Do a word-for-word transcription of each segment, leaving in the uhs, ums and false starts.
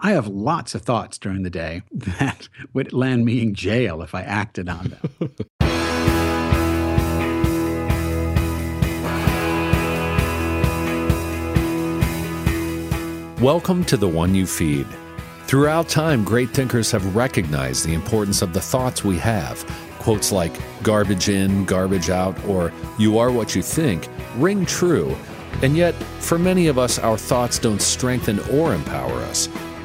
I have lots of thoughts during the day that would land me in jail if I acted on them. Welcome to The One You Feed. Throughout time, great thinkers have recognized the importance of the thoughts we have. Quotes like garbage in, garbage out, or you are what you think ring true. And yet, for many of us, our thoughts don't strengthen or empower us.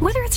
Whether it's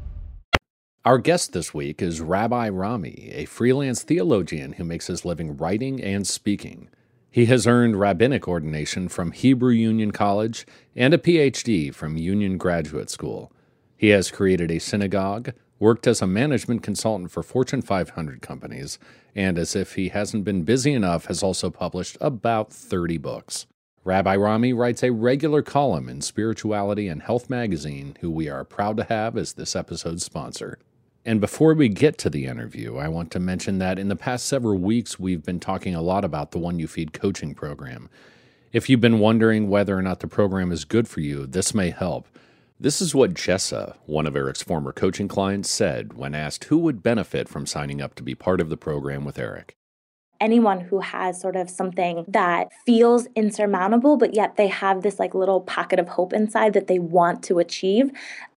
Our guest this week is Rabbi Rami, a freelance theologian who makes his living writing and speaking. He has earned rabbinic ordination from Hebrew Union College and a P H D from Union Graduate School. He has created a synagogue, worked as a management consultant for Fortune five hundred companies, and as if he hasn't been busy enough, has also published about thirty books. Rabbi Rami writes a regular column in Spirituality and Health magazine, who we are proud to have as this episode's sponsor. And before we get to the interview, I want to mention that in the past several weeks, we've been talking a lot about the One You Feed coaching program. If you've been wondering whether or not the program is good for you, this may help. This is what Jessa, one of Eric's former coaching clients, said when asked who would benefit from signing up to be part of the program with Eric. Anyone who has sort of something that feels insurmountable, but yet they have this like little pocket of hope inside that they want to achieve,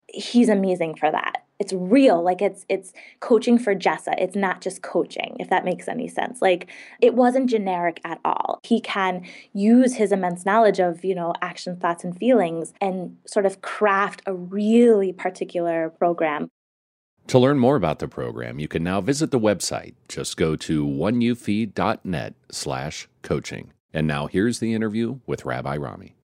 he's amazing for that. It's real. Like it's it's coaching for Jessa. It's not just coaching, if that makes any sense. Like it wasn't generic at all. He can use his immense knowledge of, you know, actions, thoughts, and feelings and sort of craft a really particular program. To learn more about the program, you can now visit the website. Just go to one u feed dot net slash coaching. And now here's the interview with Rabbi Rami.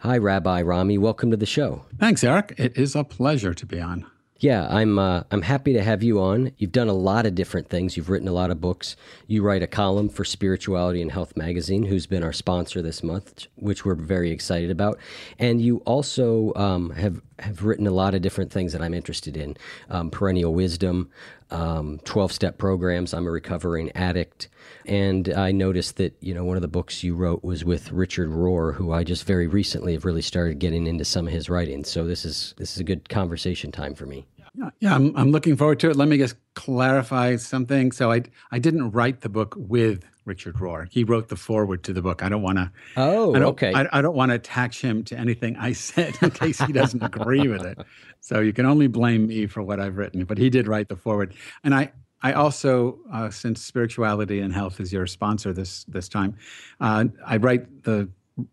Hi, Rabbi Rami. Welcome to the show. Thanks, Eric. It is a pleasure to be on. Yeah, I'm uh, I'm happy to have you on. You've done a lot of different things. You've written a lot of books. You write a column for Spirituality and Health magazine, who's been our sponsor this month, which we're very excited about. And you also um, have, have written a lot of different things that I'm interested in. Um, perennial wisdom, um, twelve-step programs. I'm a recovering addict. And I noticed that, you know, one of the books you wrote was with Richard Rohr, who I just very recently have really started getting into some of his writings. So this is this is a good conversation time for me. Yeah, yeah I'm, I'm looking forward to it. Let me just clarify something. So I, I didn't write the book with Richard Rohr. He wrote the foreword to the book. I don't want to. Oh, I don't, okay. I, I don't want to attach him to anything I said in case he doesn't agree with it. So you can only blame me for what I've written. But he did write the foreword, and I. I also, uh, since Spirituality and Health is your sponsor this this time, uh, I write the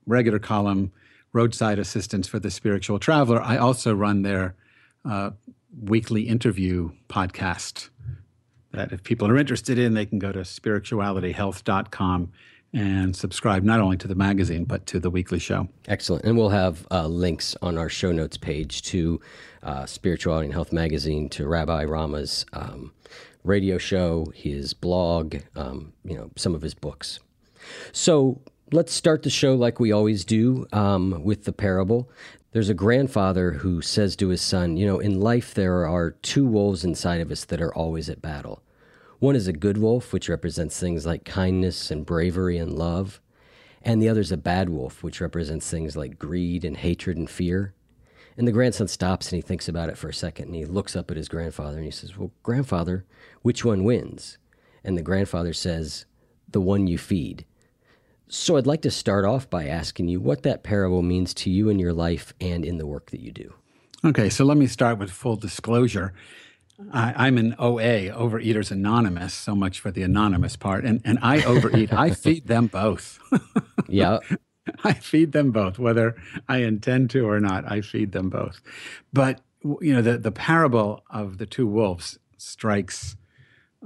regular column, Roadside Assistance for the Spiritual Traveler. I also run their uh, weekly interview podcast that if people are interested in, they can go to spirituality health dot com and subscribe not only to the magazine, but to the weekly show. Excellent. And we'll have uh, links on our show notes page to uh, Spirituality and Health magazine, to Rabbi Rama's um radio show, his blog, um, you know, some of his books. So let's start the show like we always do, um, with the parable. There's a grandfather who says to his son, you know, in life there are two wolves inside of us that are always at battle. One is a good wolf, which represents things like kindness and bravery and love. And the other is a bad wolf, which represents things like greed and hatred and fear. And the grandson stops and he thinks about it for a second and he looks up at his grandfather and he says, well, grandfather, which one wins? And the grandfather says, the one you feed. So I'd like to start off by asking you what that parable means to you in your life and in the work that you do. Okay, so let me start with full disclosure. I, I'm an O A, Overeaters Anonymous, so much for the anonymous part, and, and I overeat. I feed them both. Yeah. I feed them both, whether I intend to or not, I feed them both. But, you know, the, the parable of the two wolves strikes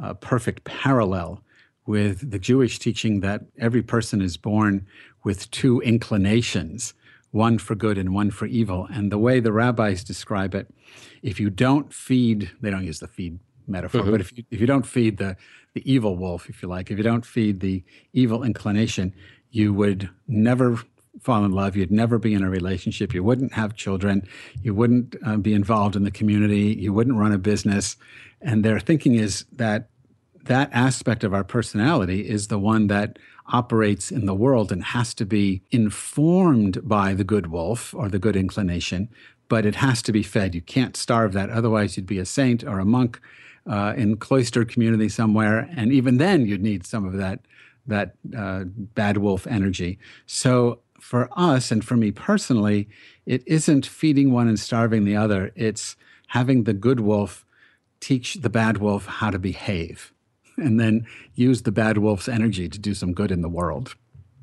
a perfect parallel with the Jewish teaching that every person is born with two inclinations, one for good and one for evil. And the way the rabbis describe it, if you don't feed, they don't use the feed metaphor, mm-hmm. but if you, if you don't feed the, the evil wolf, if you like, if you don't feed the evil inclination, you would never fall in love, you'd never be in a relationship, you wouldn't have children, you wouldn't uh, be involved in the community, you wouldn't run a business. And their thinking is that that aspect of our personality is the one that operates in the world and has to be informed by the good wolf or the good inclination, but it has to be fed. You can't starve that, otherwise you'd be a saint or a monk uh, in cloistered community somewhere, and even then you'd need some of that that uh, bad wolf energy. So for us, and for me personally, it isn't feeding one and starving the other. It's having the good wolf teach the bad wolf how to behave and then use the bad wolf's energy to do some good in the world.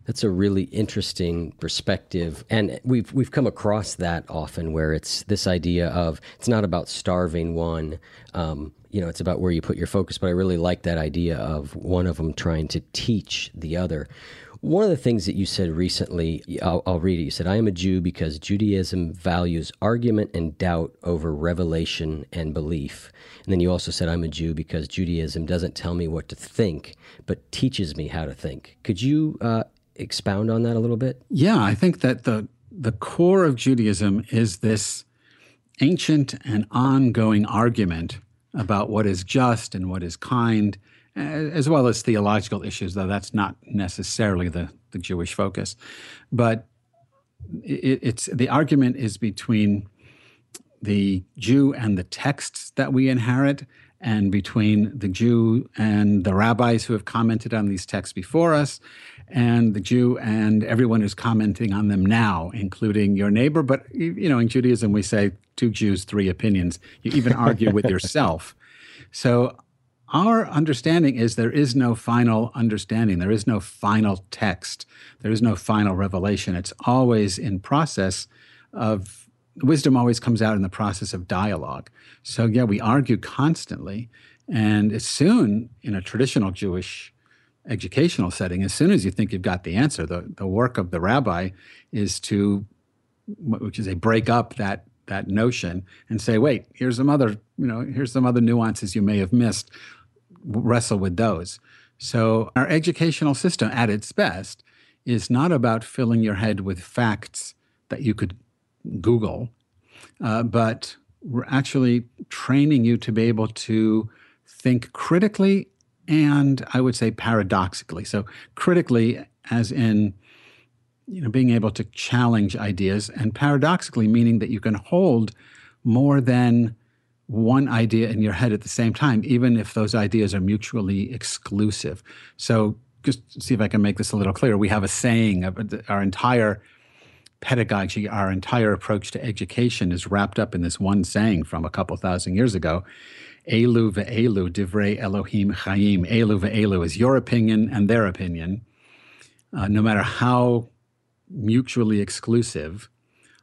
That's a really interesting perspective. And we've we've come across that often, where it's this idea of, it's not about starving one, um, you know, it's about where you put your focus. But I really like that idea of one of them trying to teach the other. One of the things that you said recently, I'll, I'll read it. You said, I am a Jew because Judaism values argument and doubt over revelation and belief. And then you also said, I'm a Jew because Judaism doesn't tell me what to think, but teaches me how to think. Could you uh, expound on that a little bit? Yeah, I think that the, the core of Judaism is this ancient and ongoing argument about what is just and what is kind, as well as theological issues, though that's not necessarily the, the Jewish focus. But it, it's the argument is between the Jew and the texts that we inherit, and between the Jew and the rabbis who have commented on these texts before us, and the Jew and everyone who's commenting on them now, including your neighbor. But, you know, in Judaism, we say two Jews, three opinions. You even argue with yourself. So our understanding is there is no final understanding. There is no final text. There is no final revelation. It's always in process of, wisdom always comes out in the process of dialogue. So yeah, we argue constantly. And as soon, in a traditional Jewish educational setting, as soon as you think you've got the answer, the, the work of the rabbi is to, which is a break up that that notion and say, wait, here's some other, you know, here's some other nuances you may have missed. Wrestle with those. So our educational system at its best is not about filling your head with facts that you could Google, uh, but we're actually training you to be able to think critically and, I would say, paradoxically. So critically as in, you know, being able to challenge ideas, and paradoxically meaning that you can hold more than one idea in your head at the same time, even if those ideas are mutually exclusive. So just to see if I can make this a little clearer, we have a saying of our entire pedagogy, our entire approach to education is wrapped up in this one saying from a couple thousand years ago, Elu ve'elu divrei Elohim Chaim. Elu ve'elu is your opinion and their opinion, uh, no matter how mutually exclusive,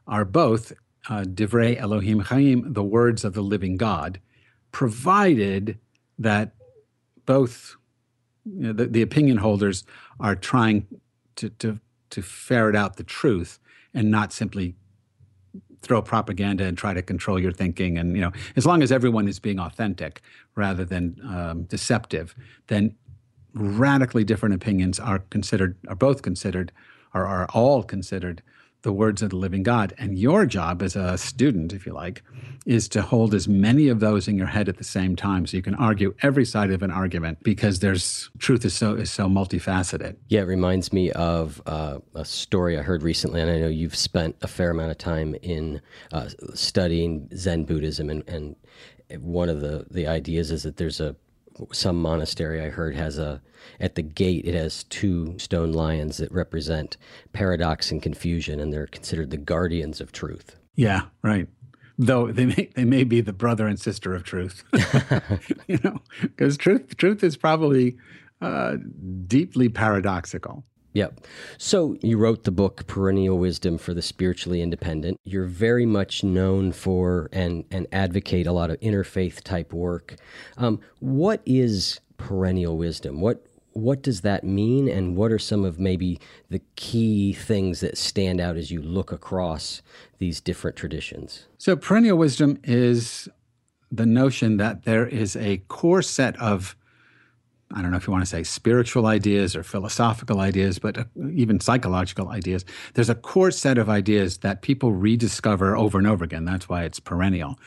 are both uh, divrei Elohim Chaim, the words of the living God, provided that both, you know, the, the opinion holders are trying to, to, to ferret out the truth and not simply throw propaganda and try to control your thinking. And, you know, as long as everyone is being authentic rather than um, deceptive, then radically different opinions are considered, are both considered, or are all considered the words of the living God. And your job as a student, if you like, is to hold as many of those in your head at the same time so you can argue every side of an argument, because there's truth is so is so multifaceted. Yeah, it reminds me of uh, a story I heard recently, and I know you've spent a fair amount of time in uh, studying Zen Buddhism, and, and one of the, the ideas is that there's a some monastery I heard has a, at the gate, it has two stone lions that represent paradox and confusion, and they're considered the guardians of truth. Yeah, right. Though they may, they may be the brother and sister of truth, you know, because truth, truth is probably uh, deeply paradoxical. Yep. So you wrote the book, Perennial Wisdom for the Spiritually Independent. You're very much known for and, and advocate a lot of interfaith type work. Um, what is perennial wisdom? What what does that mean? And what are some of maybe the key things that stand out as you look across these different traditions? So perennial wisdom is the notion that there is a core set of, I don't know if you want to say spiritual ideas or philosophical ideas, but even psychological ideas. There's a core set of ideas that people rediscover over and over again. That's why it's perennial,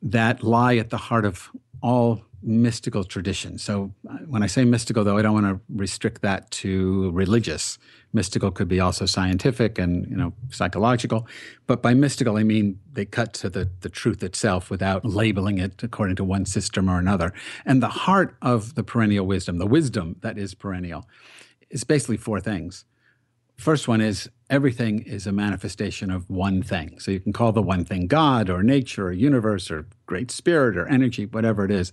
that lie at the heart of all mystical traditions. So when I say mystical, though, I don't want to restrict that to religious. Mystical could be also scientific and, you know, psychological. But by mystical, I mean they cut to the, the truth itself without labeling it according to one system or another. And the heart of the perennial wisdom, the wisdom that is perennial, is basically four things. First one is everything is a manifestation of one thing. So you can call the one thing God or nature or universe or great spirit or energy, whatever it is.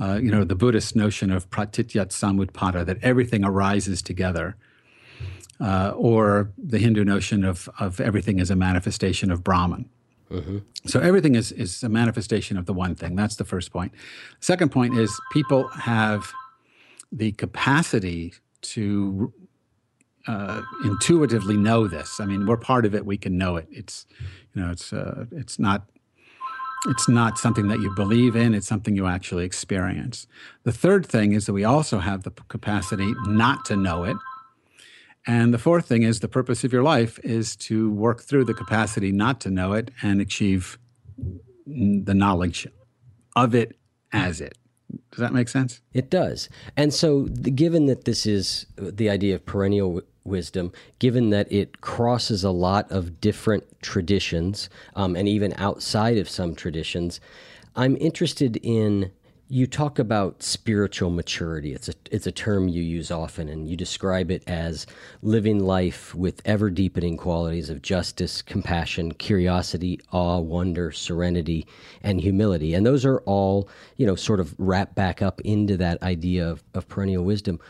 Uh, you know, the Buddhist notion of pratitya samutpada, that everything arises together. Uh, or the Hindu notion of, of everything is a manifestation of Brahman. Mm-hmm. So everything is, is a manifestation of the one thing. That's the first point. Second point is people have the capacity to uh, intuitively know this. I mean, we're part of it. We can know it. It's, you know, it's uh, it's not it's not something that you believe in. It's something you actually experience. The third thing is that we also have the capacity not to know it. And the fourth thing is the purpose of your life is to work through the capacity not to know it and achieve the knowledge of it as it. Does that make sense? It does. And so the, given that this is the idea of perennial w- wisdom, given that it crosses a lot of different traditions um, and even outside of some traditions, I'm interested in... You talk about spiritual maturity. It's a it's a term you use often, and you describe it as living life with ever-deepening qualities of justice, compassion, curiosity, awe, wonder, serenity, and humility. And those are all, you know, sort of wrapped back up into that idea of, of perennial wisdom.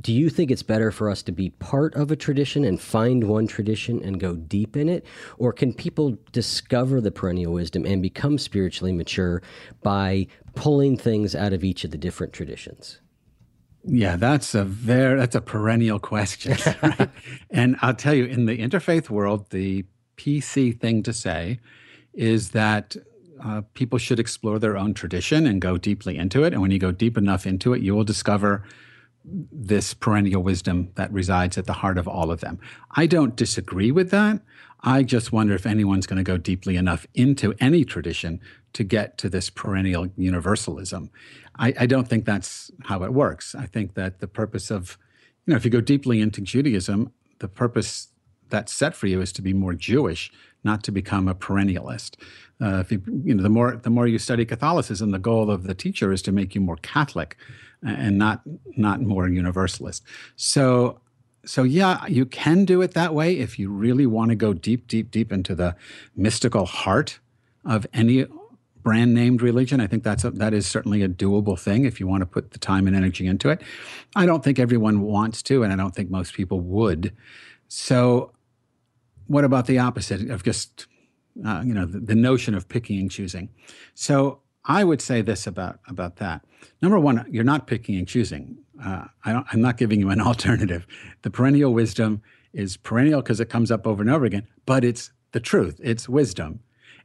Do you think it's better for us to be part of a tradition and find one tradition and go deep in it? Or can people discover the perennial wisdom and become spiritually mature by pulling things out of each of the different traditions? Yeah, that's a very, that's a perennial question. Right? And I'll tell you, in the interfaith world, the P C thing to say is that uh, people should explore their own tradition and go deeply into it. And when you go deep enough into it, you will discover this perennial wisdom that resides at the heart of all of them. I don't disagree with that. I just wonder if anyone's going to go deeply enough into any tradition to get to this perennial universalism. I, I don't think that's how it works. I think that the purpose of, you know, if you go deeply into Judaism, the purpose that's set for you is to be more Jewish, not to become a perennialist. Uh, if you, you know, the more the more you study Catholicism, the goal of the teacher is to make you more Catholic and not not more universalist. So, so yeah, you can do it that way if you really want to go deep, deep, deep into the mystical heart of any brand-named religion. I think that's a, that is certainly a doable thing if you want to put the time and energy into it. I don't think everyone wants to, and I don't think most people would. So what about the opposite of just, uh, you know, the, the notion of picking and choosing? So I would say this about, about that. Number one, you're not picking and choosing. Uh, I don't, I'm not giving you an alternative. The perennial wisdom is perennial because it comes up over and over again, but it's the truth. It's wisdom.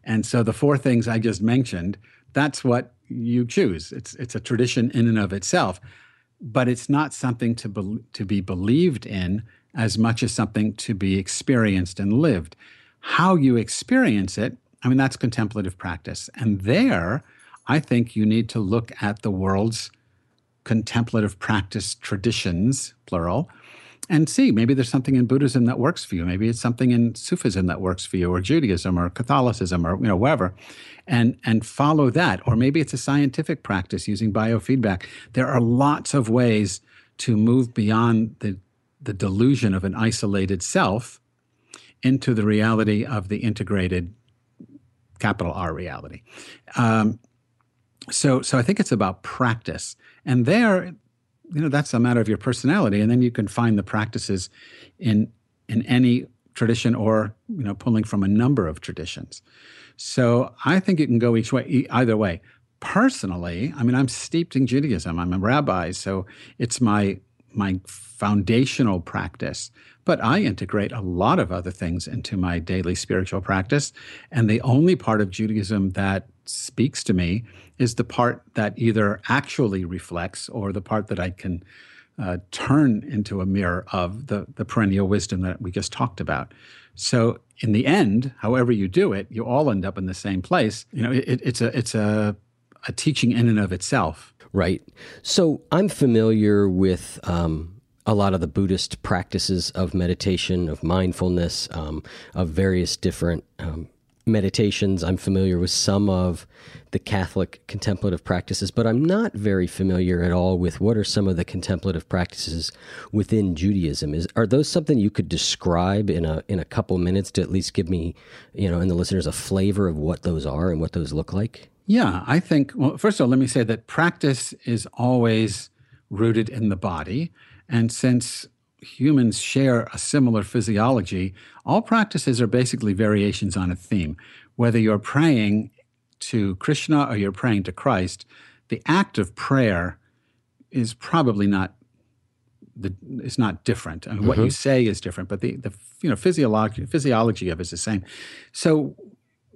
And so the four things I just mentioned, that's what you choose. It's it's a tradition in and of itself, but it's not something to be, to be believed in as much as something to be experienced and lived. How you experience it, I mean, that's contemplative practice. And there, I think you need to look at the world's contemplative practice traditions, plural, and see, maybe there's something in Buddhism that works for you. Maybe it's something in Sufism that works for you, or Judaism, or Catholicism, or, you know, whatever, and, and follow that. Or maybe it's a scientific practice using biofeedback. There are lots of ways to move beyond the, the delusion of an isolated self into the reality of the integrated, capital R, reality. Um, so, so I think it's about practice. And there, you know, that's a matter of your personality. And then you can find the practices in in any tradition, or, you know, pulling from a number of traditions. So I think it can go each way, either way. Personally, I mean, I'm steeped in Judaism. I'm a rabbi, so it's my my foundational practice. But I integrate a lot of other things into my daily spiritual practice. And the only part of Judaism that speaks to me is the part that either actually reflects, or the part that I can uh, turn into a mirror of the, the perennial wisdom that we just talked about. So in the end, however you do it, you all end up in the same place. You know, it, it's a it's a, a teaching in and of itself. Right. So I'm familiar with um, a lot of the Buddhist practices of meditation, of mindfulness, um, of various different um meditations. I'm familiar with some of the Catholic contemplative practices, but I'm not very familiar at all with what are some of the contemplative practices within Judaism. Is, are those something you could describe in a in a couple minutes to at least give me, you know, and the listeners a flavor of what those are and what those look like? Yeah, I think, well, first of all, let me say that practice is always rooted in the body. And since humans share a similar physiology, all practices are basically variations on a theme. Whether you're praying to Krishna or you're praying to Christ, the act of prayer is probably not the, it's not different. I mean, mm-hmm. What you say is different, but the, the you know physiology physiology of it is the same. So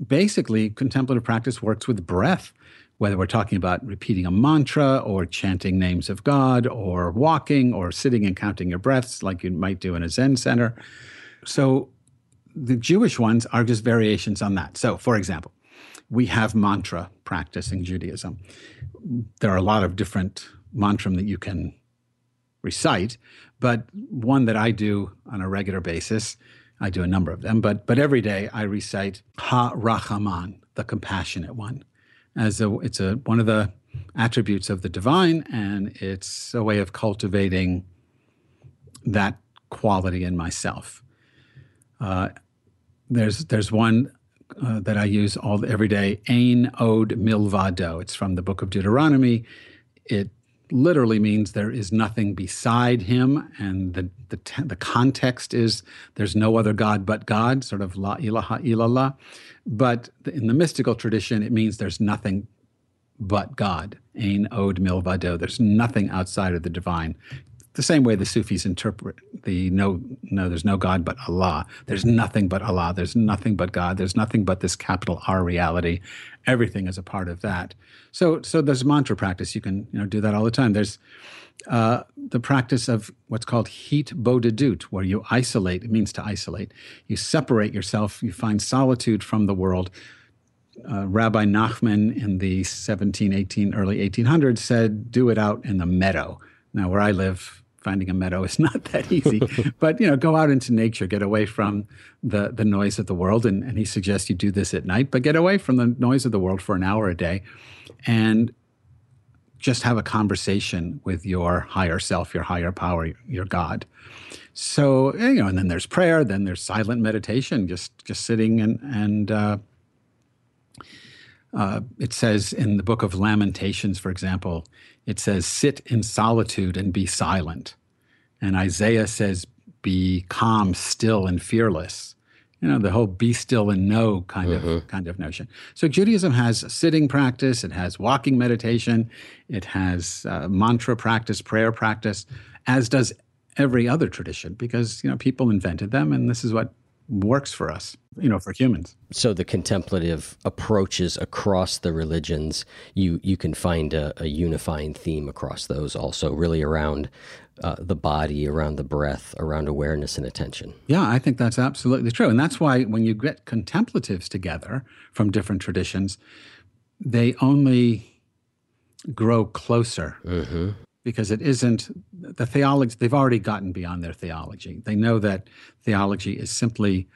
basically, contemplative practice works with breath. Whether we're talking about repeating a mantra or chanting names of God or walking or sitting and counting your breaths like you might do in a Zen center. So the Jewish ones are just variations on that. So, for example, we have mantra practice in Judaism. There are a lot of different mantram that you can recite, but one that I do on a regular basis, I do a number of them, but, but every day I recite Ha Rachaman, the compassionate one. As a, it's a, one of the attributes of the divine, and it's a way of cultivating that quality in myself. Uh, there's there's one uh, that I use all every day, Ein Ode Milvado. It's from the book of Deuteronomy. It literally means there is nothing beside him, and the the, te- the context is there's no other God but God, sort of la ilaha illallah. But in the mystical tradition, it means there's nothing but God, Ein Od Milvado. There's nothing outside of the divine. The same way the Sufis interpret the no, no, there's no God but Allah. There's nothing but Allah. There's nothing but God. There's nothing but this capital R reality. Everything is a part of that. So, so there's mantra practice. You can, you know, do that all the time. There's uh, the practice of what's called hitbodidut, where you isolate. It means to isolate. You separate yourself. You find solitude from the world. Uh, Rabbi Nachman in the seventeen eighteen, early eighteen hundreds said, "Do it out in the meadow." Now, where I live, finding a meadow is not that easy, but, you know, go out into nature, get away from the, the noise of the world. And, and he suggests you do this at night, but get away from the noise of the world for an hour a day and just have a conversation with your higher self, your higher power, your God. So, you know, and then there's prayer, then there's silent meditation, just, just sitting and, and, uh, Uh, it says in the book of Lamentations, for example, it says, sit in solitude and be silent. And Isaiah says, be calm, still, and fearless. You know, the whole be still and know kind uh-huh. of kind of notion. So Judaism has sitting practice. It has walking meditation. It has uh, mantra practice, prayer practice, as does every other tradition, because, you know, people invented them, and this is what works for us, you know, for humans. So the contemplative approaches across the religions, you you can find a, a unifying theme across those also, really around uh, the body, around the breath, around awareness and attention. Yeah, I think that's absolutely true. And that's why when you get contemplatives together from different traditions, they only grow closer. Mm-hmm. because it isn't the theology. They've already gotten beyond their theology. They know that theology is simply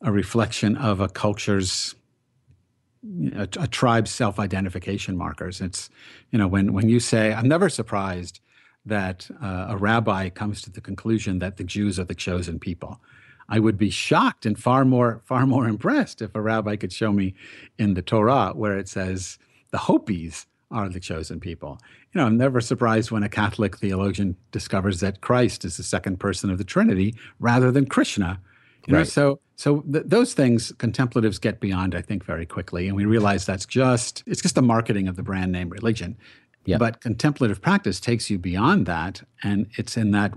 a reflection of a culture's, you know, a, a tribe's self-identification markers. It's, you know, when when you say, I'm never surprised that uh, a rabbi comes to the conclusion that the Jews are the chosen people. I would be shocked and far more far more impressed if a rabbi could show me in the Torah where it says the Hopis are the chosen people. You know, I'm never surprised when a Catholic theologian discovers that Christ is the second person of the Trinity rather than Krishna. You right. know, so so th those things contemplatives get beyond, I think, very quickly, and we realize that's just it's just the marketing of the brand name religion. Yep. But contemplative practice takes you beyond that, and it's in that,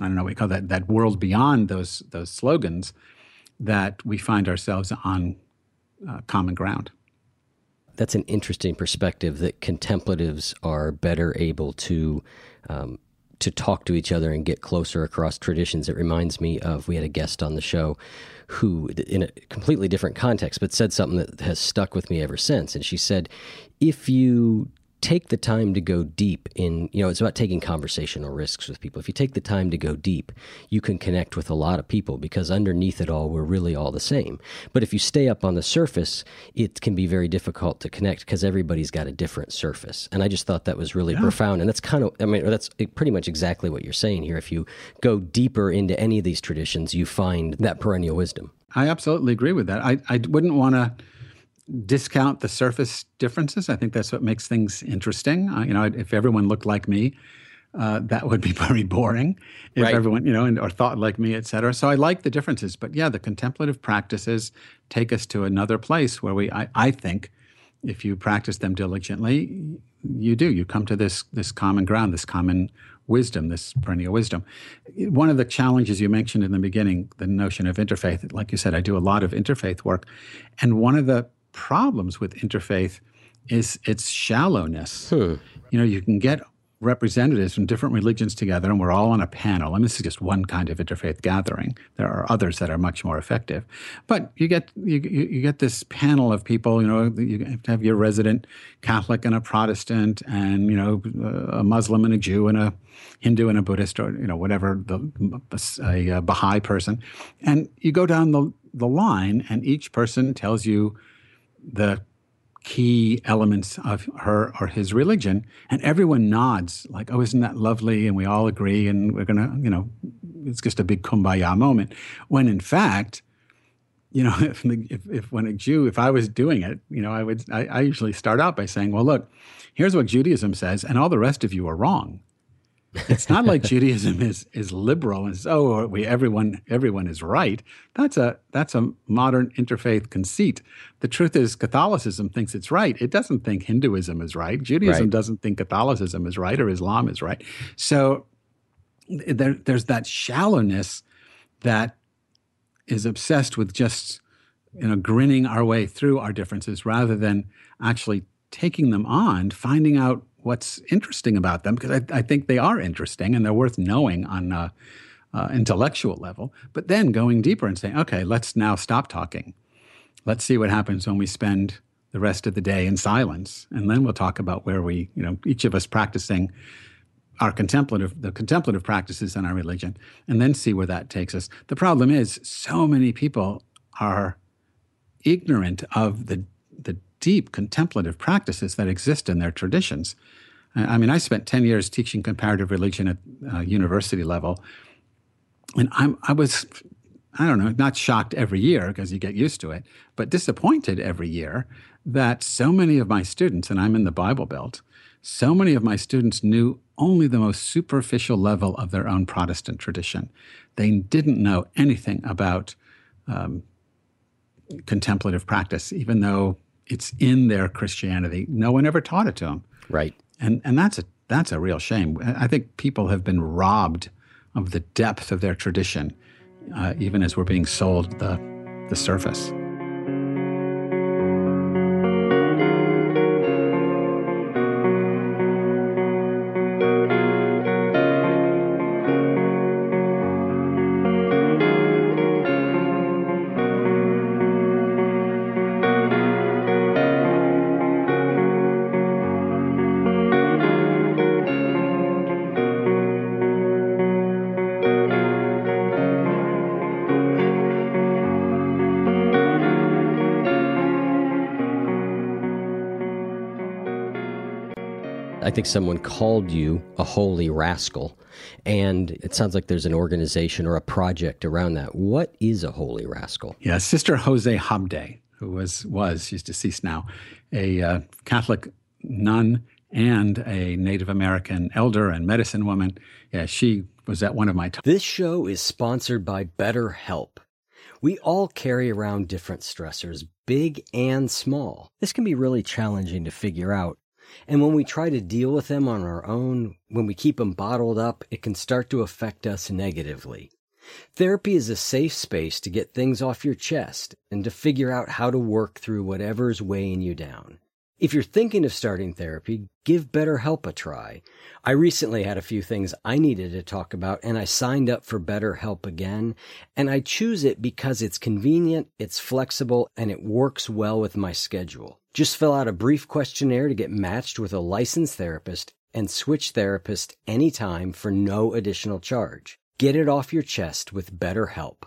I don't know, we call that that world beyond those those slogans that we find ourselves on uh, common ground. That's an interesting perspective, that contemplatives are better able to um, to talk to each other and get closer across traditions. It reminds me of, we had a guest on the show who, in a completely different context, but said something that has stuck with me ever since. And she said, if you take the time to go deep in, you know, it's about taking conversational risks with people. If you take the time to go deep, you can connect with a lot of people, because underneath it all, we're really all the same. But if you stay up on the surface, it can be very difficult to connect, because everybody's got a different surface. And I just thought that was really yeah. profound. And that's kind of, I mean, that's pretty much exactly what you're saying here. If you go deeper into any of these traditions, you find that perennial wisdom. I absolutely agree with that. I, I wouldn't want to discount the surface differences. I think that's what makes things interesting. Uh, you know, if everyone looked like me, uh, that would be very boring. If right. everyone, you know, and, or thought like me, et cetera. So I like the differences. But yeah, the contemplative practices take us to another place where we, I, I think, if you practice them diligently, you do. You come to this this common ground, this common wisdom, this perennial wisdom. One of the challenges you mentioned in the beginning, the notion of interfaith, like you said, I do a lot of interfaith work. And one of the problems with interfaith is its shallowness. Hmm. You know, you can get representatives from different religions together, and we're all on a panel. I mean, this is just one kind of interfaith gathering. There are others that are much more effective. But you get you, you get this panel of people. You know, you have to have your resident Catholic and a Protestant, and you know, a Muslim and a Jew and a Hindu and a Buddhist, or you know, whatever, the a Baha'i person, and you go down the the line, and each person tells you the key elements of her or his religion, and everyone nods like, oh, isn't that lovely, and we all agree, and we're gonna, you know, it's just a big kumbaya moment, when in fact, you know, if, if, if when a Jew, if I was doing it, you know, I would, I, I usually start out by saying, well, look, here's what Judaism says, and all the rest of you are wrong. It's not like Judaism is is liberal and says, oh, we everyone everyone is right. That's a that's a modern interfaith conceit. The truth is, Catholicism thinks it's right. It doesn't think Hinduism is right. Judaism right. doesn't think Catholicism is right, or Islam is right. So there, there's that shallowness that is obsessed with just, you know, grinning our way through our differences rather than actually taking them on, finding out what's interesting about them, because I, I think they are interesting and they're worth knowing on an uh, intellectual level, but then going deeper and saying, okay, let's now stop talking. Let's see what happens when we spend the rest of the day in silence. And then we'll talk about where we, you know, each of us practicing our contemplative, the contemplative practices in our religion, and then see where that takes us. The problem is, so many people are ignorant of the the deep contemplative practices that exist in their traditions. I mean, I spent ten years teaching comparative religion at uh, university level, and I'm, I was, I don't know, not shocked every year because you get used to it, but disappointed every year that so many of my students, and I'm in the Bible Belt, so many of my students knew only the most superficial level of their own Protestant tradition. They didn't know anything about um, contemplative practice, even though it's in their Christianity. No one ever taught it to them. Right. And and that's a that's a real shame. I think people have been robbed of the depth of their tradition, uh, even as we're being sold the the surface. I think someone called you a holy rascal, and it sounds like there's an organization or a project around that. What is a holy rascal? Yeah, Sister Jose Hobday, who was, was she's deceased now, a uh, Catholic nun and a Native American elder and medicine woman. Yeah, she was at one of my... T- this show is sponsored by BetterHelp. We all carry around different stressors, big and small. This can be really challenging to figure out. And when we try to deal with them on our own, when we keep them bottled up, it can start to affect us negatively. Therapy is a safe space to get things off your chest and to figure out how to work through whatever's weighing you down. If you're thinking of starting therapy, give BetterHelp a try. I recently had a few things I needed to talk about, and I signed up for BetterHelp again. And I choose it because it's convenient, it's flexible, and it works well with my schedule. Just fill out a brief questionnaire to get matched with a licensed therapist and switch therapist anytime for no additional charge. Get it off your chest with BetterHelp.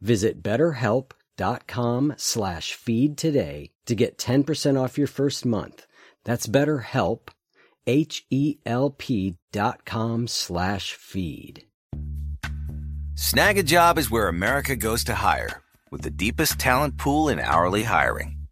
Visit BetterHelp.com slash feed today to get ten percent off your first month. That's BetterHelp, H E L P dot com slash feed. Snag-A-Job is where America goes to hire, with the deepest talent pool in hourly hiring.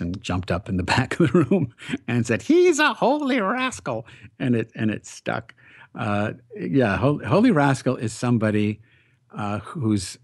And jumped up in the back of the room and said, "He's a holy rascal," and it and it stuck. Uh, yeah, holy, holy rascal is somebody uh, who's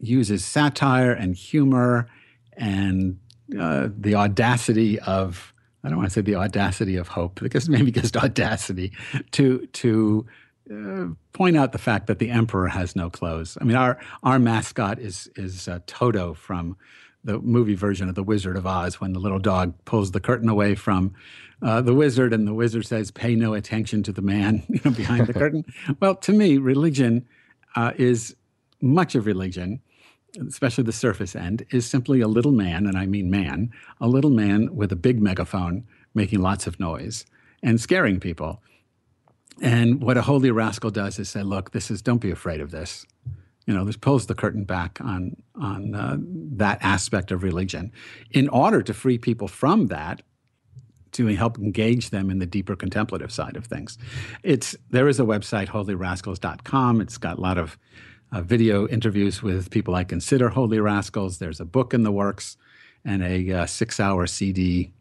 uses satire and humor and uh, the audacity of I don't want to say the audacity of hope because maybe just audacity to to uh, point out the fact that the emperor has no clothes. I mean, our our mascot is is uh, Toto from the movie version of The Wizard of Oz, when the little dog pulls the curtain away from uh, the wizard and the wizard says, "Pay no attention to the man," you know, behind the curtain. Well, to me, religion uh, is, much of religion, especially the surface end, is simply a little man, and I mean man, a little man with a big megaphone making lots of noise and scaring people. And what a holy rascal does is say, look, this is, don't be afraid of this. You know, this pulls the curtain back on on uh, that aspect of religion, in order to free people from that, to help engage them in the deeper contemplative side of things. It's there is a website, holy rascals dot com. It's got a lot of uh, video interviews with people I consider holy rascals. There's a book in the works, and a uh, six-hour C D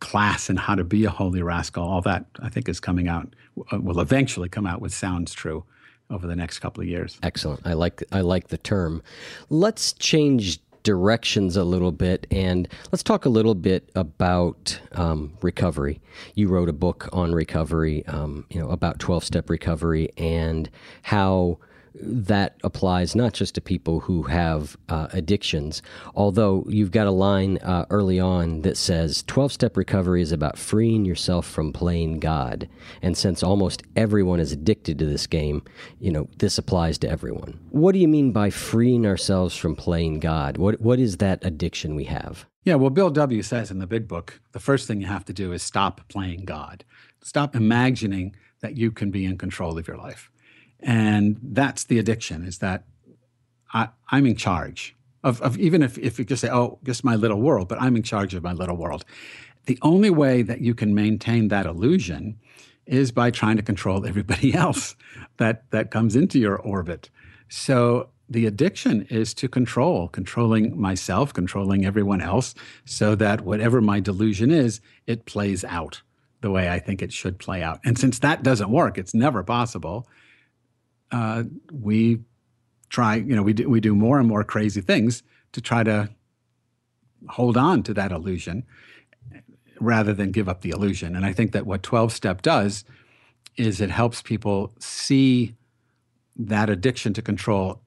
class on how to be a holy rascal. All that I think is coming out. Will eventually come out with Sounds True over the next couple of years. Excellent. I like I like the term. Let's change directions a little bit, and let's talk a little bit about um, recovery. You wrote a book on recovery, um, you know, about twelve-step recovery and how that applies not just to people who have uh, addictions, although you've got a line uh, early on that says, twelve-step recovery is about freeing yourself from playing God. And since almost everyone is addicted to this game, you know, this applies to everyone. What do you mean by freeing ourselves from playing God? What What is that addiction we have? Yeah, well, Bill W. says in the big book, the first thing you have to do is stop playing God. Stop imagining that you can be in control of your life. And that's the addiction, is that I, I'm in charge of, of even if, if you just say, oh, just my little world, but I'm in charge of my little world. The only way that you can maintain that illusion is by trying to control everybody else that, that comes into your orbit. So the addiction is to control, controlling myself, controlling everyone else, so that whatever my delusion is, it plays out the way I think it should play out. And since that doesn't work, it's never possible. Uh, we try, you know, we do, we do more and more crazy things to try to hold on to that illusion rather than give up the illusion. And I think that what twelve-step does is it helps people see that addiction to control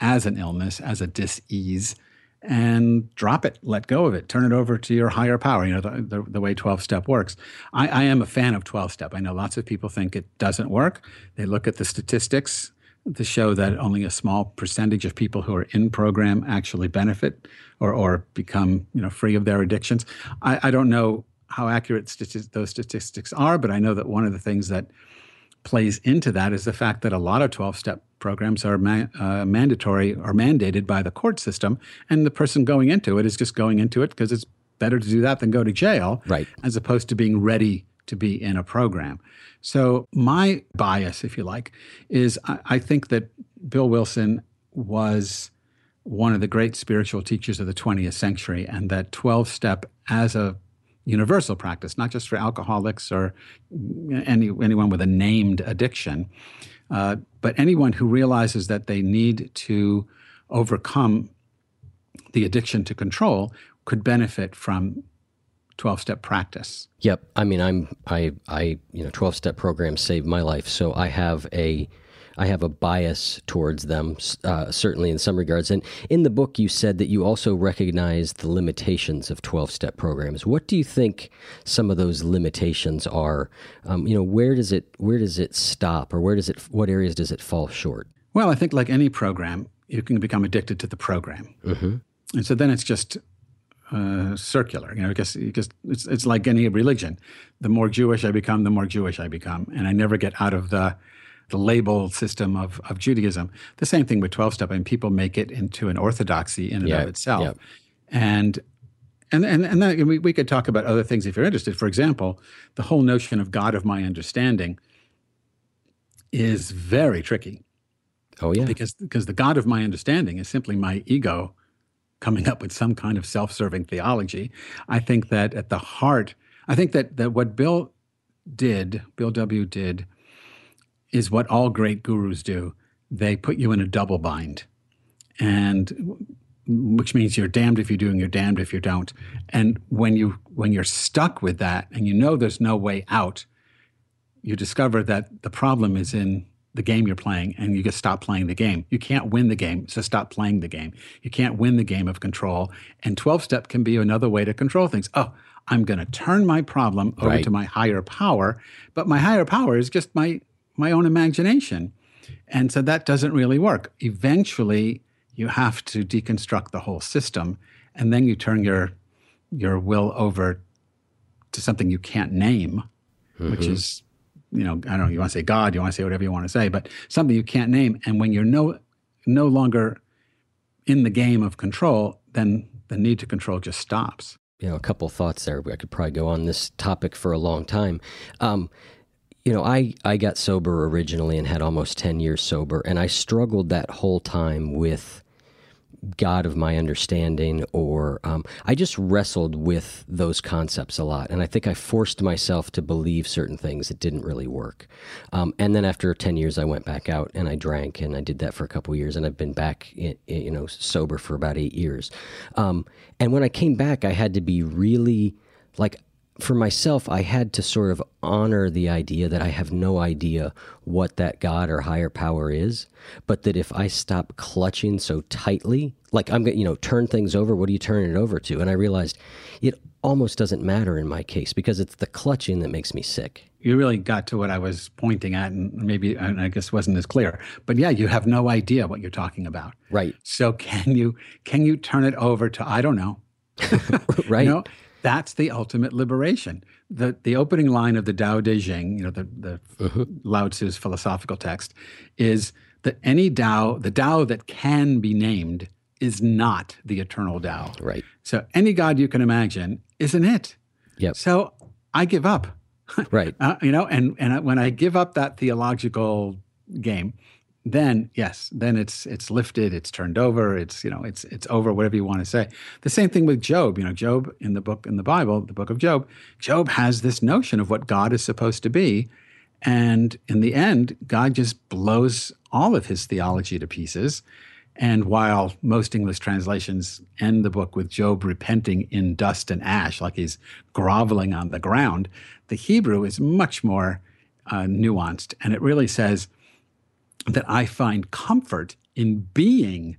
as an illness, as a dis-ease, and drop it, let go of it, turn it over to your higher power, you know, the, the, the way twelve-step works. I, I am a fan of twelve-step. I know lots of people think it doesn't work. They look at the statistics to show that only a small percentage of people who are in program actually benefit or, or become, you know, free of their addictions. I, I don't know how accurate stati- those statistics are, but I know that one of the things that plays into that is the fact that a lot of twelve-step programs are ma- uh, mandatory or mandated by the court system, and the person going into it is just going into it because it's better to do that than go to jail, right, as opposed to being ready to be in a program. So my bias, if you like, is I, I think that Bill Wilson was one of the great spiritual teachers of the twentieth century, and that twelve-step as a universal practice, not just for alcoholics or any anyone with a named addiction, uh, but anyone who realizes that they need to overcome the addiction to control could benefit from twelve-step practice. Yep. I mean, I'm I I you know, twelve-step programs saved my life, so I have a I have a bias towards them, uh, certainly in some regards. And in the book, you said that you also recognize the limitations of twelve-step programs. What do you think some of those limitations are? Um, you know, where does it where does it stop, or where does it what areas does it fall short? Well, I think like any program, you can become addicted to the program, mm-hmm. and so then it's just uh, circular. You know, because because it's it's like any religion. The more Jewish I become, the more Jewish I become, and I never get out of the the label system of, of Judaism. The same thing with twelve-step. I mean, people make it into an orthodoxy in and yeah, of itself. Yeah. And and and, and that, we, we could talk about other things if you're interested. For example, the whole notion of God of my understanding is very tricky. Oh, yeah. Because, because the God of my understanding is simply my ego coming up with some kind of self-serving theology. I think that at the heart, I think that, that what Bill did, Bill W. did, is what all great gurus do. They put you in a double bind, and which means you're damned if you do and you're damned if you don't. And when you when you're stuck with that and you know there's no way out, you discover that the problem is in the game you're playing, and you just stop playing the game. You can't win the game, so stop playing the game. You can't win the game of control, and twelve-step can be another way to control things. Oh, I'm going to turn my problem over right. to my higher power, but my higher power is just my my own imagination. And so that doesn't really work. Eventually, you have to deconstruct the whole system, and then you turn your your will over to something you can't name, mm-hmm. which is, you know, I don't know, you want to say God, you want to say whatever you want to say, but something you can't name. And when you're no no longer in the game of control, then the need to control just stops. You know, a couple thoughts there. I could probably go on this topic for a long time. Um, You know, I, I got sober originally and had almost ten years sober, and I struggled that whole time with God of my understanding, or um, I just wrestled with those concepts a lot. And I think I forced myself to believe certain things that didn't really work. Um, and then after ten years, I went back out and I drank, and I did that for a couple of years, and I've been back, in, you know, sober for about eight years. Um, and when I came back, I had to be really, like, for myself, I had to sort of honor the idea that I have no idea what that God or higher power is, but that if I stop clutching so tightly, like I'm going to, you know, turn things over, what do you turn it over to? And I realized it almost doesn't matter in my case, because it's the clutching that makes me sick. You really got to what I was pointing at, and maybe and I guess wasn't as clear. But yeah, you have no idea what you're talking about. Right. So can you can you turn it over to, I don't know. Right. You know? That's the ultimate liberation. The the opening line of the Tao Te Ching, you know, the, the uh-huh. Lao Tzu's philosophical text, is that any Tao, the Tao that can be named, is not the eternal Tao. Right. So any God you can imagine isn't it. Yep. So I give up. Right. uh, you know, and and when I give up that theological game, then yes, then it's it's lifted, it's turned over, it's you know, it's it's over, whatever you want to say. The same thing with Job. You know, Job in the book in the Bible, the book of Job, Job has this notion of what God is supposed to be, And in the end, God just blows all of his theology to pieces. And while most English translations end the book with Job repenting in dust and ash, like he's groveling on the ground, the Hebrew is much more uh, nuanced. And it really says that I find comfort in being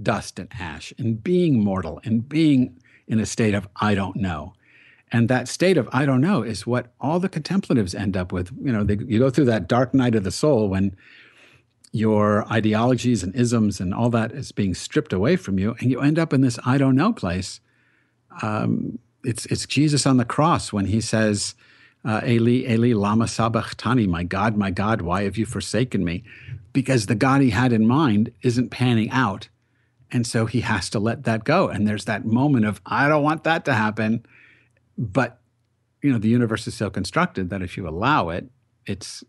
dust and ash, in being mortal, in being in a state of I don't know. And that state of I don't know is what all the contemplatives end up with. You know, they, you go through that dark night of the soul when your ideologies and isms and all that is being stripped away from you, and you end up in this I don't know place. Um, it's it's Jesus on the cross when he says, uh, Eli, Eli, lama sabachthani, my God, my God, why have you forsaken me? Because the God he had in mind isn't panning out, and so he has to let that go. And there's that moment of, I don't want that to happen. But, you know, the universe is so constructed that if you allow it, it's...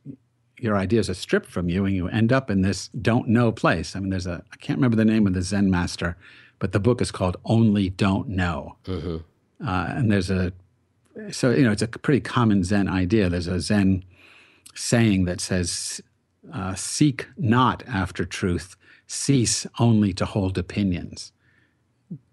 your ideas are stripped from you and you end up in this don't know place. I mean, there's a, I can't remember the name of the Zen master, but the book is called Only Don't Know. Mm-hmm. Uh, and there's a, so, you know, it's a pretty common Zen idea. There's a Zen saying that says, uh, seek not after truth, cease only to hold opinions.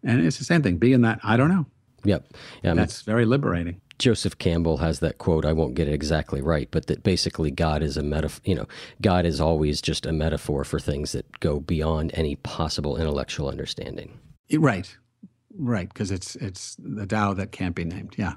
And it's the same thing, be in that, I don't know. Yep. Yeah, that's very liberating. Joseph Campbell has that quote, I won't get it exactly right, but that basically God is a metaphor, you know, God is always just a metaphor for things that go beyond any possible intellectual understanding. Right, right, because it's, it's the Tao that can't be named, yeah.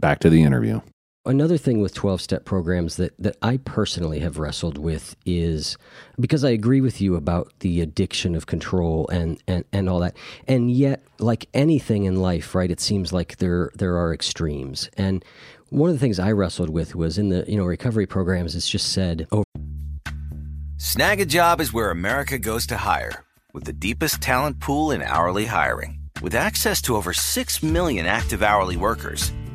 Back to the interview. Another thing with twelve-step programs that, that I personally have wrestled with is, because I agree with you about the addiction of control and, and, and all that, and yet, like anything in life, right, it seems like there there are extremes. And one of the things I wrestled with was in the you know recovery programs, it's just said... Oh. Snag-A-Job is where America goes to hire, with the deepest talent pool in hourly hiring. With access to over six million active hourly workers,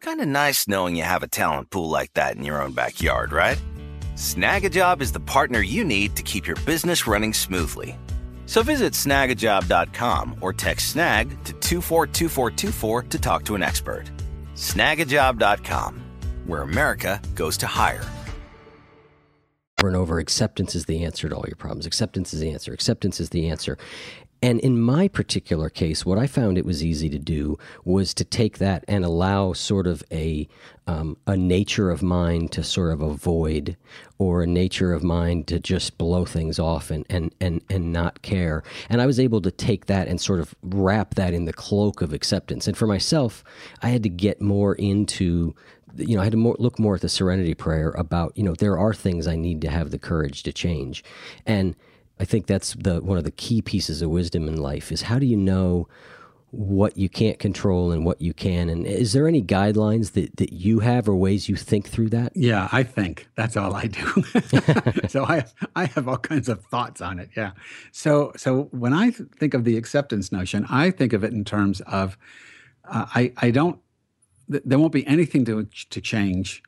Kind of nice knowing you have a talent pool like that in your own backyard, right? Snag-A-Job is the partner you need to keep your business running smoothly. So visit snag a job dot com or text Snag to two four two four two four to talk to an expert. snag a job dot com, where America goes to hire. Over and over, acceptance is the answer to all your problems. Acceptance is the answer. Acceptance is the answer. And in my particular case, what I found it was easy to do was to take that and allow sort of a um, a nature of mind to sort of avoid, or a nature of mind to just blow things off and, and, and, and not care. And I was able to take that and sort of wrap that in the cloak of acceptance. And for myself, I had to get more into... You know, I had to more, look more at the serenity prayer about, you know, there are things I need to have the courage to change. And I think that's the one of the key pieces of wisdom in life is how do you know what you can't control and what you can? And is there any guidelines that, that you have or ways you think through that? Yeah, I think. That's all I do. So I, I have all kinds of thoughts on it, yeah. So, so when I think of the acceptance notion, I think of it in terms of uh, I, I don't, there won't be anything to to change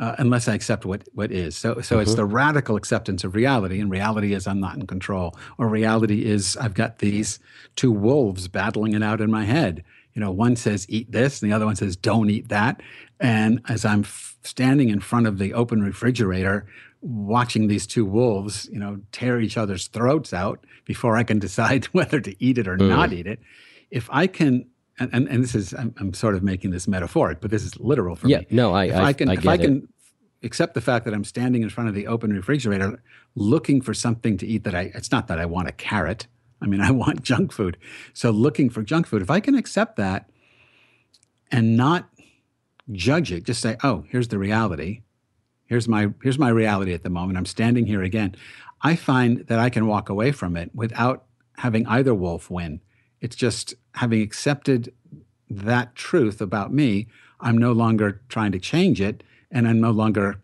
uh, unless I accept what, what is. So, so mm-hmm. it's the radical acceptance of reality, and reality is I'm not in control, or reality is I've got these two wolves battling it out in my head. You know, one says eat this, and the other one says don't eat that. And as I'm f- standing in front of the open refrigerator, watching these two wolves, you know, tear each other's throats out before I can decide whether to eat it or mm. not eat it. If I can, and, and, and this is, I'm, I'm sort of making this metaphoric, but this is literal for yeah, me. Yeah, no, I, if I, I can, I if I can accept the fact that I'm standing in front of the open refrigerator, looking for something to eat that I, it's not that I want a carrot. I mean, I want junk food. So looking for junk food, if I can accept that and not judge it, just say, oh, here's the reality. Here's my here's my reality at the moment. I'm standing here again. I find that I can walk away from it without having either wolf win. It's just having accepted that truth about me, I'm no longer trying to change it, and I'm no longer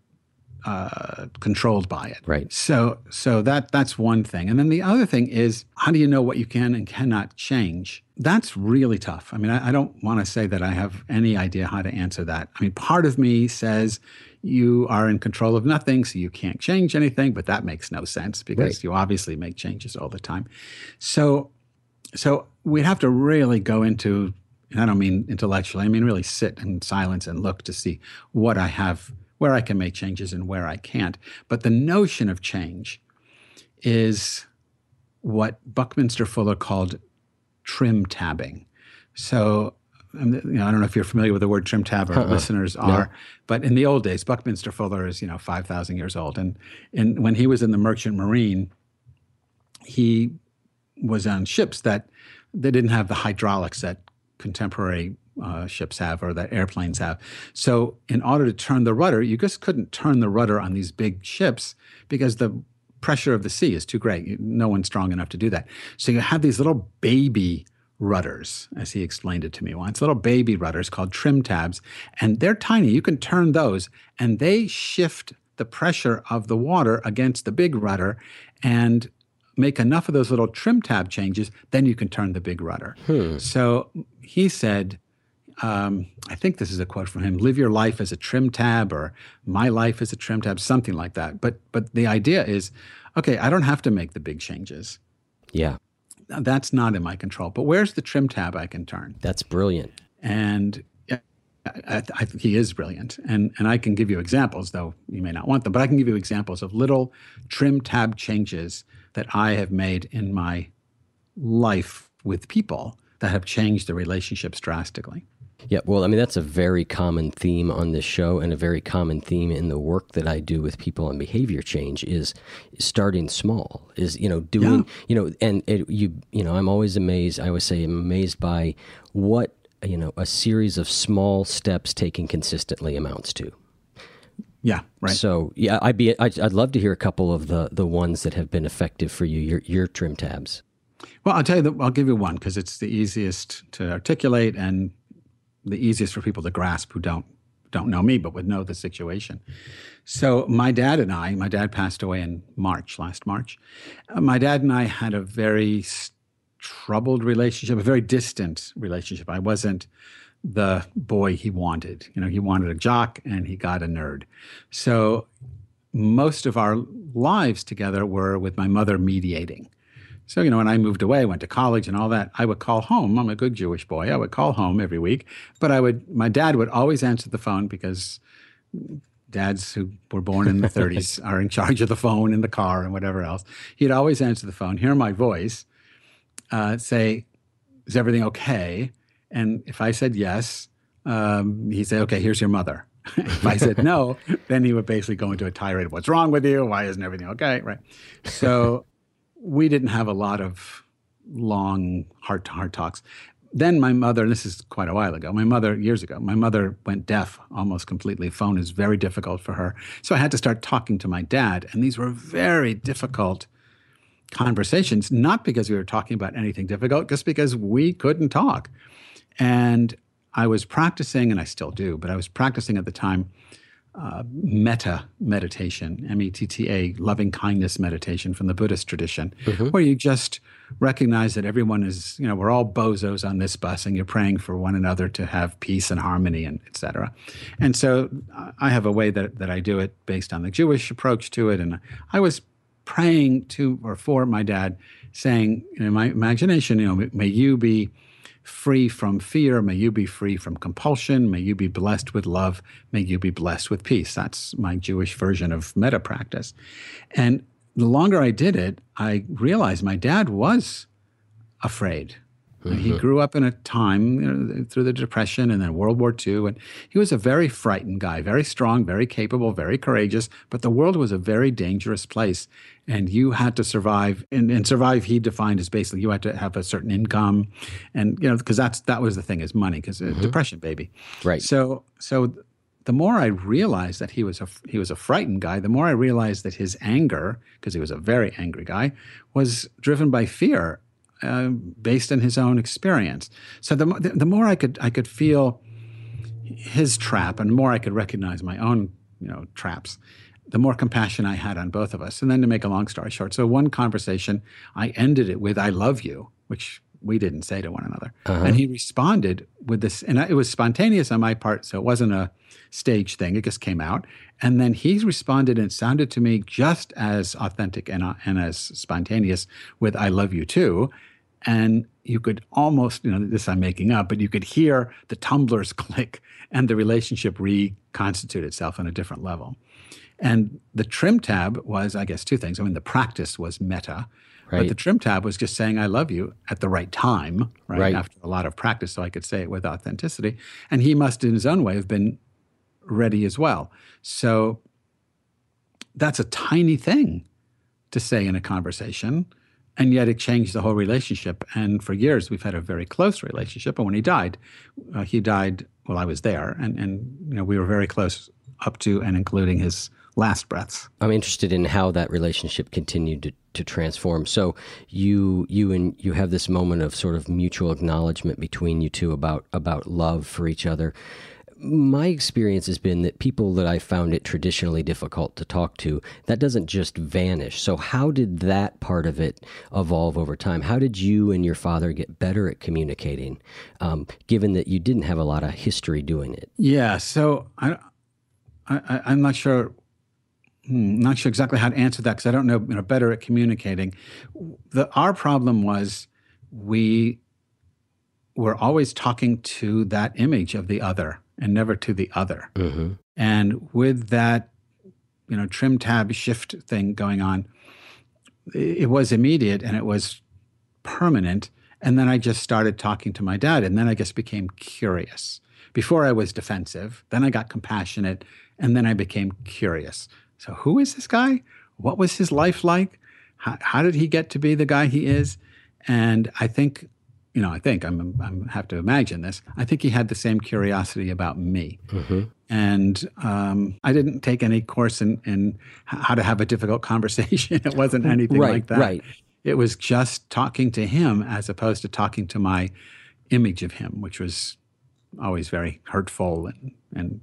uh, controlled by it. Right. So so that that's one thing. And then the other thing is, how do you know what you can and cannot change? That's really tough. I mean, I, I don't want to say that I have any idea how to answer that. I mean, part of me says, you are in control of nothing, so you can't change anything, but that makes no sense because right. you obviously make changes all the time. So so we'd have to really go into, and I don't mean intellectually, I mean really sit in silence and look to see what I have, where I can make changes and where I can't. But the notion of change is what Buckminster Fuller called trim tabbing. So You know, I don't know if you're familiar with the word trim tab, or uh-uh. listeners are, no. but in the old days, Buckminster Fuller is, you know, five thousand years old. And, and when he was in the Merchant Marine, he was on ships that they didn't have the hydraulics that contemporary uh, ships have or that airplanes have. So in order to turn the rudder, you just couldn't turn the rudder on these big ships because the pressure of the sea is too great. No one's strong enough to do that. So you have these little baby rudders, as he explained it to me once, little baby rudders called trim tabs, and they're tiny. You can turn those, and they shift the pressure of the water against the big rudder and make enough of those little trim tab changes, then you can turn the big rudder. Hmm. So he said, um, I think this is a quote from him, live your life as a trim tab, or my life as a trim tab, something like that. But but the idea is, okay, I don't have to make the big changes. Yeah. That's not in my control. But where's the trim tab I can turn? That's brilliant. And I, I, I, he is brilliant. And and I can give you examples, though you may not want them, but I can give you examples of little trim tab changes that I have made in my life with people that have changed the relationships drastically. Yeah, well, I mean, that's a very common theme on this show, and a very common theme in the work that I do with people on behavior change is starting small, is, you know, doing, yeah. you know, and it, you, you know, I'm always amazed, I always say I'm amazed by what, you know, a series of small steps taken consistently amounts to. Yeah, right. So, yeah, I'd be, I'd, I'd love to hear a couple of the, the ones that have been effective for you, your, your trim tabs. Well, I'll tell you, that I'll give you one because it's the easiest to articulate and the easiest for people to grasp who don't don't know me, but would know the situation. So my dad and I, my dad passed away in March, last March. Uh, my dad and I had a very s- troubled relationship, a very distant relationship. I wasn't the boy he wanted. You know, he wanted a jock and he got a nerd. So most of our lives together were with my mother mediating. So, you know, when I moved away, went to college and all that, I would call home. I'm a good Jewish boy. I would call home every week. But I would, my dad would always answer the phone because dads who were born in the thirties are in charge of the phone and the car and whatever else. He'd always answer the phone, hear my voice, uh, say, is everything okay? And if I said yes, um, he'd say, okay, here's your mother. If I said no, then he would basically go into a tirade of what's wrong with you? Why isn't everything okay? Right. So... we didn't have a lot of long heart-to-heart talks. Then my mother, and this is quite a while ago, my mother, years ago, my mother went deaf almost completely. Phone is very difficult for her. So I had to start talking to my dad. And these were very difficult conversations, not because we were talking about anything difficult, just because we couldn't talk. And I was practicing, and I still do, but I was practicing at the time uh, metta meditation, M E T T A, loving kindness meditation from the Buddhist tradition, mm-hmm. where you just recognize that everyone is, you know, we're all bozos on this bus, and you're praying for one another to have peace and harmony, and et cetera. And so I have a way that, that I do it based on the Jewish approach to it. And I was praying to or for my dad, saying, you know, in my imagination, you know, may you be free from fear, may you be free from compulsion, may you be blessed with love, may you be blessed with peace. That's my Jewish version of metta practice. And the longer I did it, I realized my dad was afraid. Mm-hmm. He grew up in a time, you know, through the Depression and then World War Two, and he was a very frightened guy, very strong, very capable, very courageous, but the world was a very dangerous place, and you had to survive, and, and survive he defined as basically you had to have a certain income, and, you know, because that's that was the thing, is money, because mm-hmm. Depression, baby. Right. So, so the more I realized that he was a, he was a frightened guy, the more I realized that his anger, because he was a very angry guy, was driven by fear. Uh, based on his own experience. So the, the the more I could I could feel his trap, and the more I could recognize my own, you know, traps, the more compassion I had on both of us. And then, to make a long story short, so one conversation, I ended it with, "I love you," which we didn't say to one another. Uh-huh. And he responded with this, and it was spontaneous on my part, so it wasn't a stage thing. It just came out. And then he responded, and it sounded to me just as authentic and, uh, and as spontaneous with, "I love you too." And you could almost, you know, this I'm making up, but you could hear the tumblers click, and the relationship reconstitute itself on a different level. And the trim tab was, I guess, two things. I mean, the practice was metta. Right. But the trim tab was just saying, "I love you" at the right time, right, right after a lot of practice, so I could say it with authenticity. And he must, in his own way, have been ready as well. So that's a tiny thing to say in a conversation, and yet it changed the whole relationship. And for years, we've had a very close relationship. And when he died, uh, he died while I was there, and and you know, we were very close up to and including his last breaths. I'm interested in how that relationship continued to, to transform. So you you and you have this moment of sort of mutual acknowledgement between you two about about love for each other. My experience has been that people that I found it traditionally difficult to talk to, that doesn't just vanish. So how did that part of it evolve over time? How did you and your father get better at communicating, um, given that you didn't have a lot of history doing it? Yeah, so I, I, I'm not sure... Hmm, not sure exactly how to answer that, because I don't know, you know, better at communicating. The, our problem was we were always talking to that image of the other and never to the other. Mm-hmm. And with that, you know, trim tab shift thing going on, it was immediate and it was permanent. And then I just started talking to my dad, and then I just became curious. Before I was defensive, then I got compassionate, and then I became curious. So who is this guy? What was his life like? How, how did he get to be the guy he is? And I think, you know, I think, I'm, I'm have to imagine this, I think he had the same curiosity about me. Mm-hmm. And um, I didn't take any course in, in how to have a difficult conversation. It wasn't anything right, like that. Right. It was just talking to him as opposed to talking to my image of him, which was always very hurtful and, and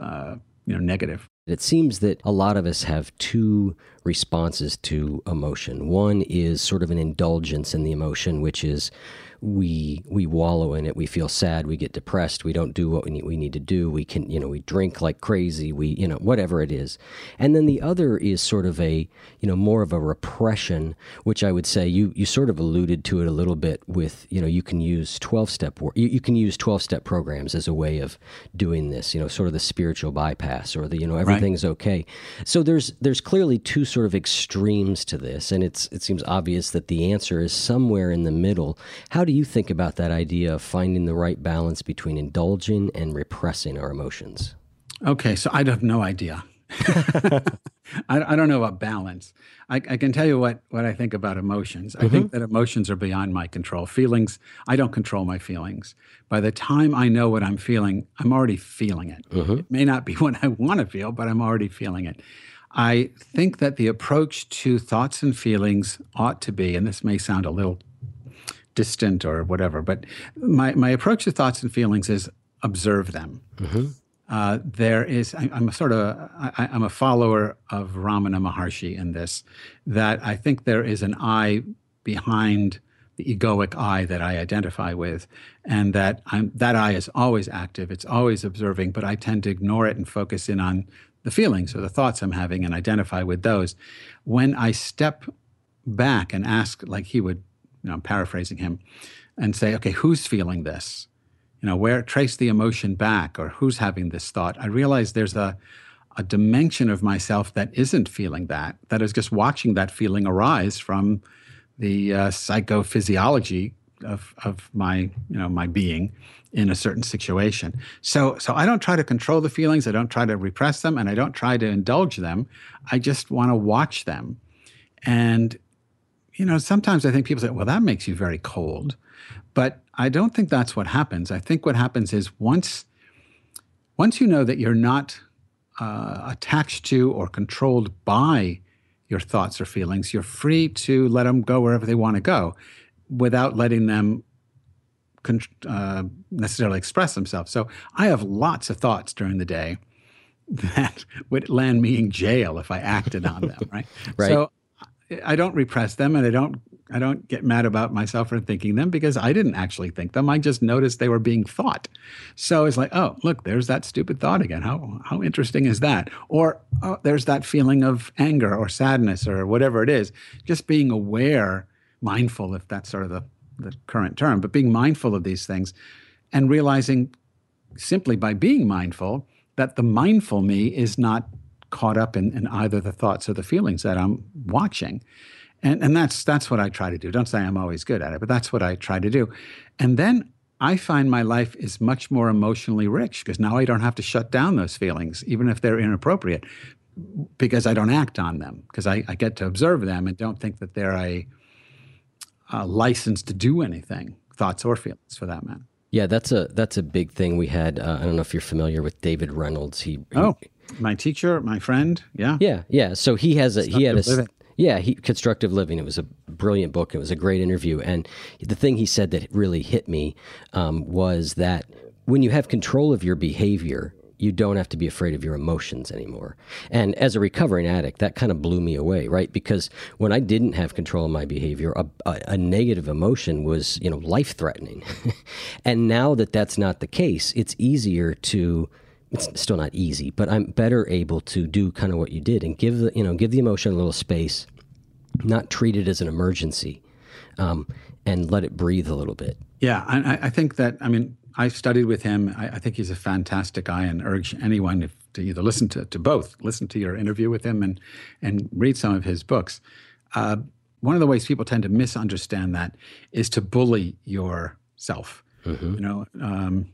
uh, you know, negative. It seems that a lot of us have two responses to emotion. One is sort of an indulgence in the emotion, which is we we wallow in it. We feel sad. We get depressed. We don't do what we need, we need to do. We can, you know, we drink like crazy. We, you know, whatever it is. And then the other is sort of a, you know, more of a repression, which I would say you you sort of alluded to it a little bit with, you know, you can use twelve-step work. You, you can use twelve-step programs as a way of doing this, you know, sort of the spiritual bypass, or the, you know, every, right. Everything's okay. So there's there's clearly two sort of extremes to this, and it's it seems obvious that the answer is somewhere in the middle. How do you think about that idea of finding the right balance between indulging and repressing our emotions? Okay, so I have no idea. I, I don't know about balance. I, I can tell you what, what I think about emotions. Mm-hmm. I think that emotions are beyond my control. Feelings, I don't control my feelings. By the time I know what I'm feeling, I'm already feeling it. Mm-hmm. It may not be what I want to feel, but I'm already feeling it. I think that the approach to thoughts and feelings ought to be, and this may sound a little distant or whatever, but my, my approach to thoughts and feelings is observe them. Mm-hmm. Uh, there is, I, I'm sort of, I, I'm a follower of Ramana Maharshi in this, that I think there is an I behind the egoic I that I identify with, and that I'm, that I is always active, it's always observing, but I tend to ignore it and focus in on the feelings or the thoughts I'm having and identify with those. When I step back and ask, like he would, you know, I'm paraphrasing him, and say, okay, who's feeling this? You know, where, trace the emotion back, or who's having this thought? I realize there's a, a dimension of myself that isn't feeling that, that is just watching that feeling arise from the uh, psychophysiology of, of my, you know, my being in a certain situation. So, so I don't try to control the feelings, I don't try to repress them, and I don't try to indulge them. I just want to watch them. And, you know, sometimes I think people say, well, that makes you very cold. But I don't think that's what happens. I think what happens is once, once you know that you're not uh, attached to or controlled by your thoughts or feelings, you're free to let them go wherever they want to go without letting them con- uh, necessarily express themselves. So I have lots of thoughts during the day that would land me in jail if I acted on them, right? Right. So I don't repress them, and I don't I don't get mad about myself for thinking them, because I didn't actually think them. I just noticed they were being thought. So it's like, oh, look, there's that stupid thought again. How how interesting is that? Or oh, there's that feeling of anger or sadness or whatever it is. Just being aware, mindful, if that's sort of the, the current term, but being mindful of these things and realizing simply by being mindful that the mindful me is not caught up in, in either the thoughts or the feelings that I'm watching. And, and that's that's what I try to do. Don't say I'm always good at it, but that's what I try to do. And then I find my life is much more emotionally rich, because now I don't have to shut down those feelings, even if they're inappropriate, because I don't act on them, because I, I get to observe them and don't think that they're a, a license to do anything, thoughts or feelings for that matter. Yeah, that's a that's a big thing we had. Uh, I don't know if you're familiar with David Reynolds. He, he oh, my teacher, my friend. Yeah, yeah, yeah. So he has a he had a living. yeah he Constructive Living. It was a brilliant book. It was a great interview. And the thing he said that really hit me um, was that when you have control of your behavior, you don't have to be afraid of your emotions anymore. And as a recovering addict, that kind of blew me away, right? Because when I didn't have control of my behavior, a, a, a negative emotion was, you know, life-threatening. And now that that's not the case, it's easier to, it's still not easy, but I'm better able to do kind of what you did and give the, you know, give the emotion a little space, not treat it as an emergency, um, and let it breathe a little bit. Yeah, I, I think that, I mean, I studied with him. I, I think he's a fantastic guy, and urge anyone if, to either listen to, to both, listen to your interview with him and and read some of his books. Uh, one of the ways people tend to misunderstand that is to bully yourself, mm-hmm. you know, um,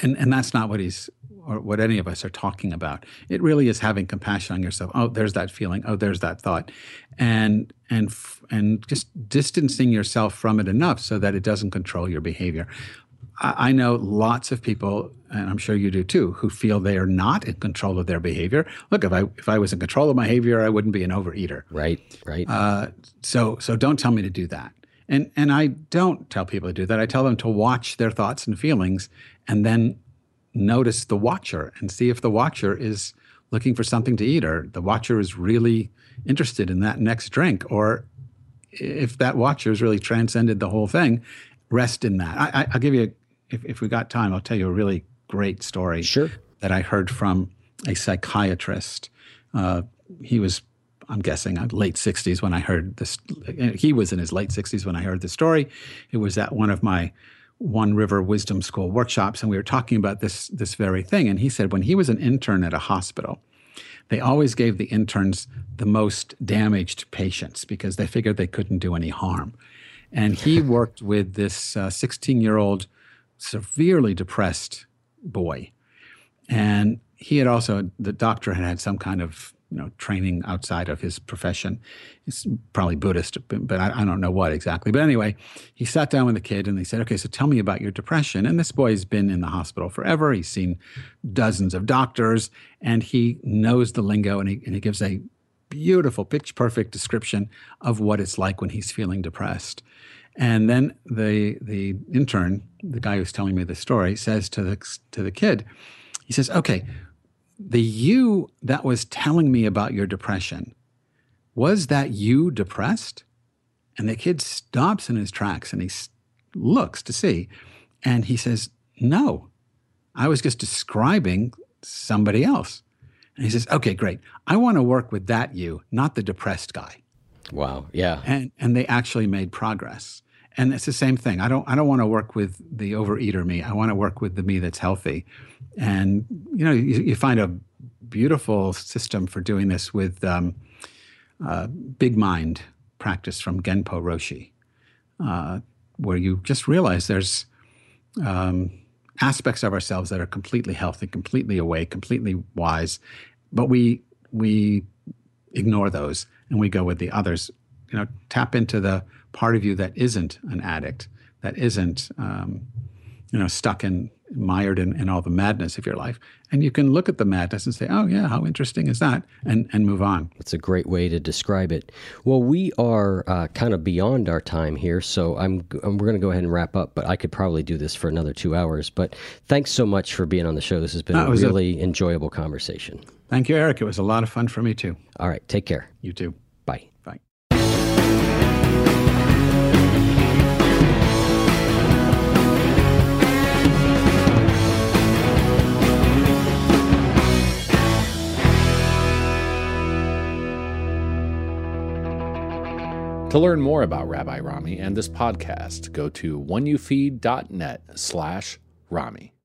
and and that's not what he's or what any of us are talking about. It really is having compassion on yourself. Oh, there's that feeling. Oh, there's that thought, and and and just distancing yourself from it enough so that it doesn't control your behavior. I know lots of people, and I'm sure you do too, who feel they are not in control of their behavior. Look, if I if I was in control of my behavior, I wouldn't be an overeater. Right, right. Uh, so so don't tell me to do that. And and I don't tell people to do that. I tell them to watch their thoughts and feelings and then notice the watcher and see if the watcher is looking for something to eat, or the watcher is really interested in that next drink, or if that watcher has really transcended the whole thing, rest in that. I, I, I'll give you a If, if we got time, I'll tell you a really great story sure. that I heard from a psychiatrist. Uh, he was, I'm guessing, late sixties when I heard this. He was in his late sixties when I heard the story. It was at one of my One River Wisdom School workshops, and we were talking about this this very thing. And he said when he was an intern at a hospital, they always gave the interns the most damaged patients because they figured they couldn't do any harm. And he worked with this uh, sixteen-year-old severely depressed boy, and he had also the doctor had had some kind of you know training outside of his profession. It's probably Buddhist, but I, I don't know what exactly. But anyway, he sat down with the kid and they said, "Okay, so tell me about your depression." And this boy's been in the hospital forever. He's seen dozens of doctors, and he knows the lingo. and he and he gives a beautiful, pitch perfect description of what it's like when he's feeling depressed. And then the the intern, the guy who's telling me the story, says to the to the kid, He says, okay, the you that was telling me about your depression, was that you depressed? And the kid stops in his tracks and he looks to see. And he says, no, I was just describing somebody else. And he says, okay, great. I want to work with that you, not the depressed guy. Wow, yeah. And and they actually made progress. And it's the same thing. I don't I don't want to work with the overeater me. I want to work with the me that's healthy. And, you know, you, you find a beautiful system for doing this with um, uh, big mind practice from Genpo Roshi, uh, where you just realize there's um, aspects of ourselves that are completely healthy, completely awake, completely wise, but we we ignore those and we go with the others. You know, tap into the part of you that isn't an addict, that isn't, um, you know, stuck in, mired in, in all the madness of your life. And you can look at the madness and say, oh, yeah, how interesting is that? And and move on. That's a great way to describe it. Well, we are uh, kind of beyond our time here, so I'm, I'm we're going to go ahead and wrap up, but I could probably do this for another two hours. But thanks so much for being on the show. This has been no, a really a, enjoyable conversation. Thank you, Eric. It was a lot of fun for me, too. All right. Take care. You too. Bye. Bye. To learn more about Rabbi Rami and this podcast, go to oneyoufeed.net slash Rami.